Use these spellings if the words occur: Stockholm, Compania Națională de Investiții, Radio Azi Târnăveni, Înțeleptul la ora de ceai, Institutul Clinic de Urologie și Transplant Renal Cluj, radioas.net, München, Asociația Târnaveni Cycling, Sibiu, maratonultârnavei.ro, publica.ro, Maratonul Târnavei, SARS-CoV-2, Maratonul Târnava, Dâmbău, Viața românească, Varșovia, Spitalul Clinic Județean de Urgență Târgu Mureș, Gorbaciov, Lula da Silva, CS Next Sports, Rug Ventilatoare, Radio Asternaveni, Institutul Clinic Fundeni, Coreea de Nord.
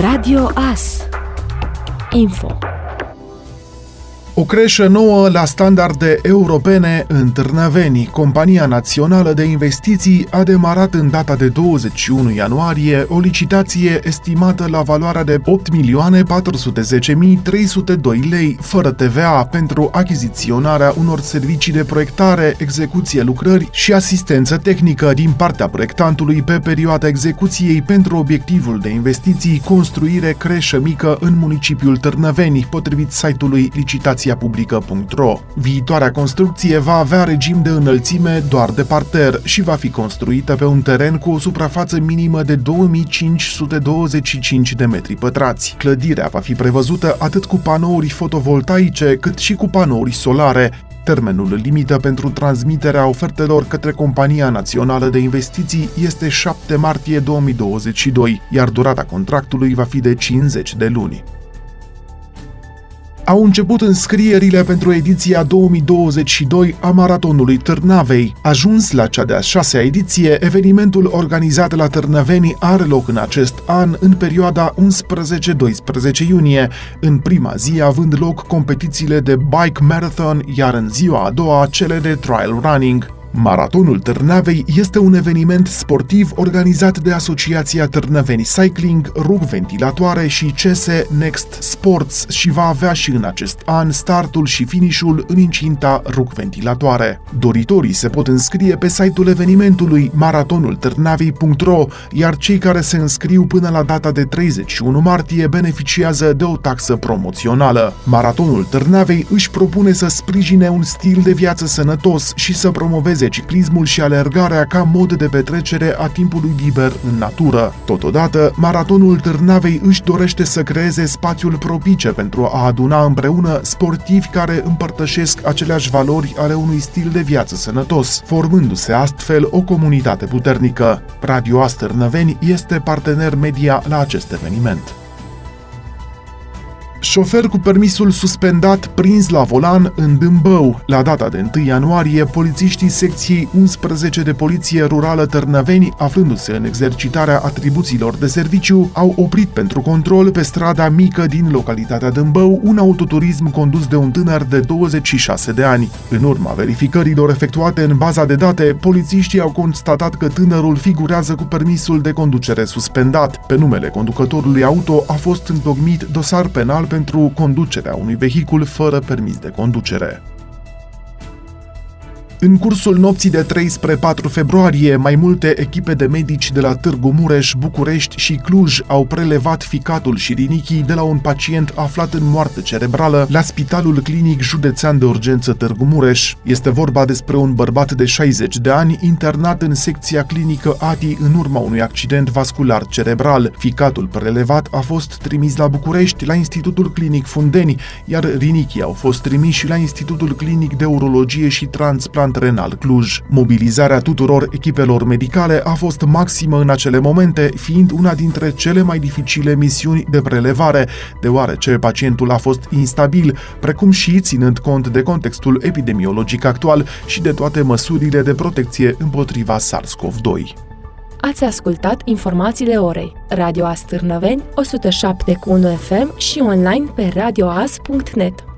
Radio As Info. O creșă nouă la standarde europene în Târnaveni. Compania Națională de Investiții a demarat în data de 21 ianuarie o licitație estimată la valoarea de 8.410.302 lei, fără TVA, pentru achiziționarea unor servicii de proiectare, execuție lucrări și asistență tehnică din partea proiectantului pe perioada execuției pentru obiectivul de investiții construire creșă mică în municipiul Târnaveni, potrivit site-ului licitației publica.ro. Viitoarea construcție va avea regim de înălțime doar de parter și va fi construită pe un teren cu o suprafață minimă de 2525 de metri pătrați. Clădirea va fi prevăzută atât cu panouri fotovoltaice, cât și cu panouri solare. Termenul limită pentru transmiterea ofertelor către Compania Națională de Investiții este 7 martie 2022, iar durata contractului va fi de 50 de luni. Au început înscrierile pentru ediția 2022 a Maratonului Târnavei. Ajuns la cea de-a 6-a ediție, evenimentul organizat la Târnaveni are loc în acest an, în perioada 11-12 iunie, în prima zi având loc competițiile de bike marathon, iar în ziua a doua cele de trail running. Maratonul Târnavei este un eveniment sportiv organizat de Asociația Târnaveni Cycling, Rug Ventilatoare și CS Next Sports și va avea și în acest an startul și finișul în incinta Rug Ventilatoare. Doritorii se pot înscrie pe site-ul evenimentului maratonultârnavei.ro, iar cei care se înscriu până la data de 31 martie beneficiază de o taxă promoțională. Maratonul Târnavei își propune să sprijine un stil de viață sănătos și să promoveze ciclismul și alergarea ca mod de petrecere a timpului liber în natură. Totodată, Maratonul Târnavei își dorește să creeze spațiul propice pentru a aduna împreună sportivi care împărtășesc aceleași valori ale unui stil de viață sănătos, formându-se astfel o comunitate puternică. Radio Azi Târnăveni este partener media la acest eveniment. Șofer cu permisul suspendat prins la volan în Dâmbău. La data de 1 ianuarie, polițiștii secției 11 de Poliție Rurală Târnăveni, aflându-se în exercitarea atribuțiilor de serviciu, au oprit pentru control pe strada mică din localitatea Dâmbău un autoturism condus de un tânăr de 26 de ani. În urma verificărilor efectuate în baza de date, polițiștii au constatat că tânărul figurează cu permisul de conducere suspendat. Pe numele conducătorului auto a fost întocmit dosar penal pentru conducerea unui vehicul fără permis de conducere. În cursul nopții de 3 spre 4 februarie, mai multe echipe de medici de la Târgu Mureș, București și Cluj au prelevat ficatul și rinichii de la un pacient aflat în moarte cerebrală la Spitalul Clinic Județean de Urgență Târgu Mureș. Este vorba despre un bărbat de 60 de ani internat în secția clinică ATI în urma unui accident vascular cerebral. Ficatul prelevat a fost trimis la București, la Institutul Clinic Fundeni, iar rinichii au fost trimiși la Institutul Clinic de Urologie și Transplant Renal Cluj. Mobilizarea tuturor echipelor medicale a fost maximă în acele momente, fiind una dintre cele mai dificile misiuni de prelevare, deoarece pacientul a fost instabil, precum și ținând cont de contextul epidemiologic actual și de toate măsurile de protecție împotriva SARS-CoV-2. Ați ascultat informațiile orei. Radio Asternaveni, 107.1 FM și online pe radioas.net.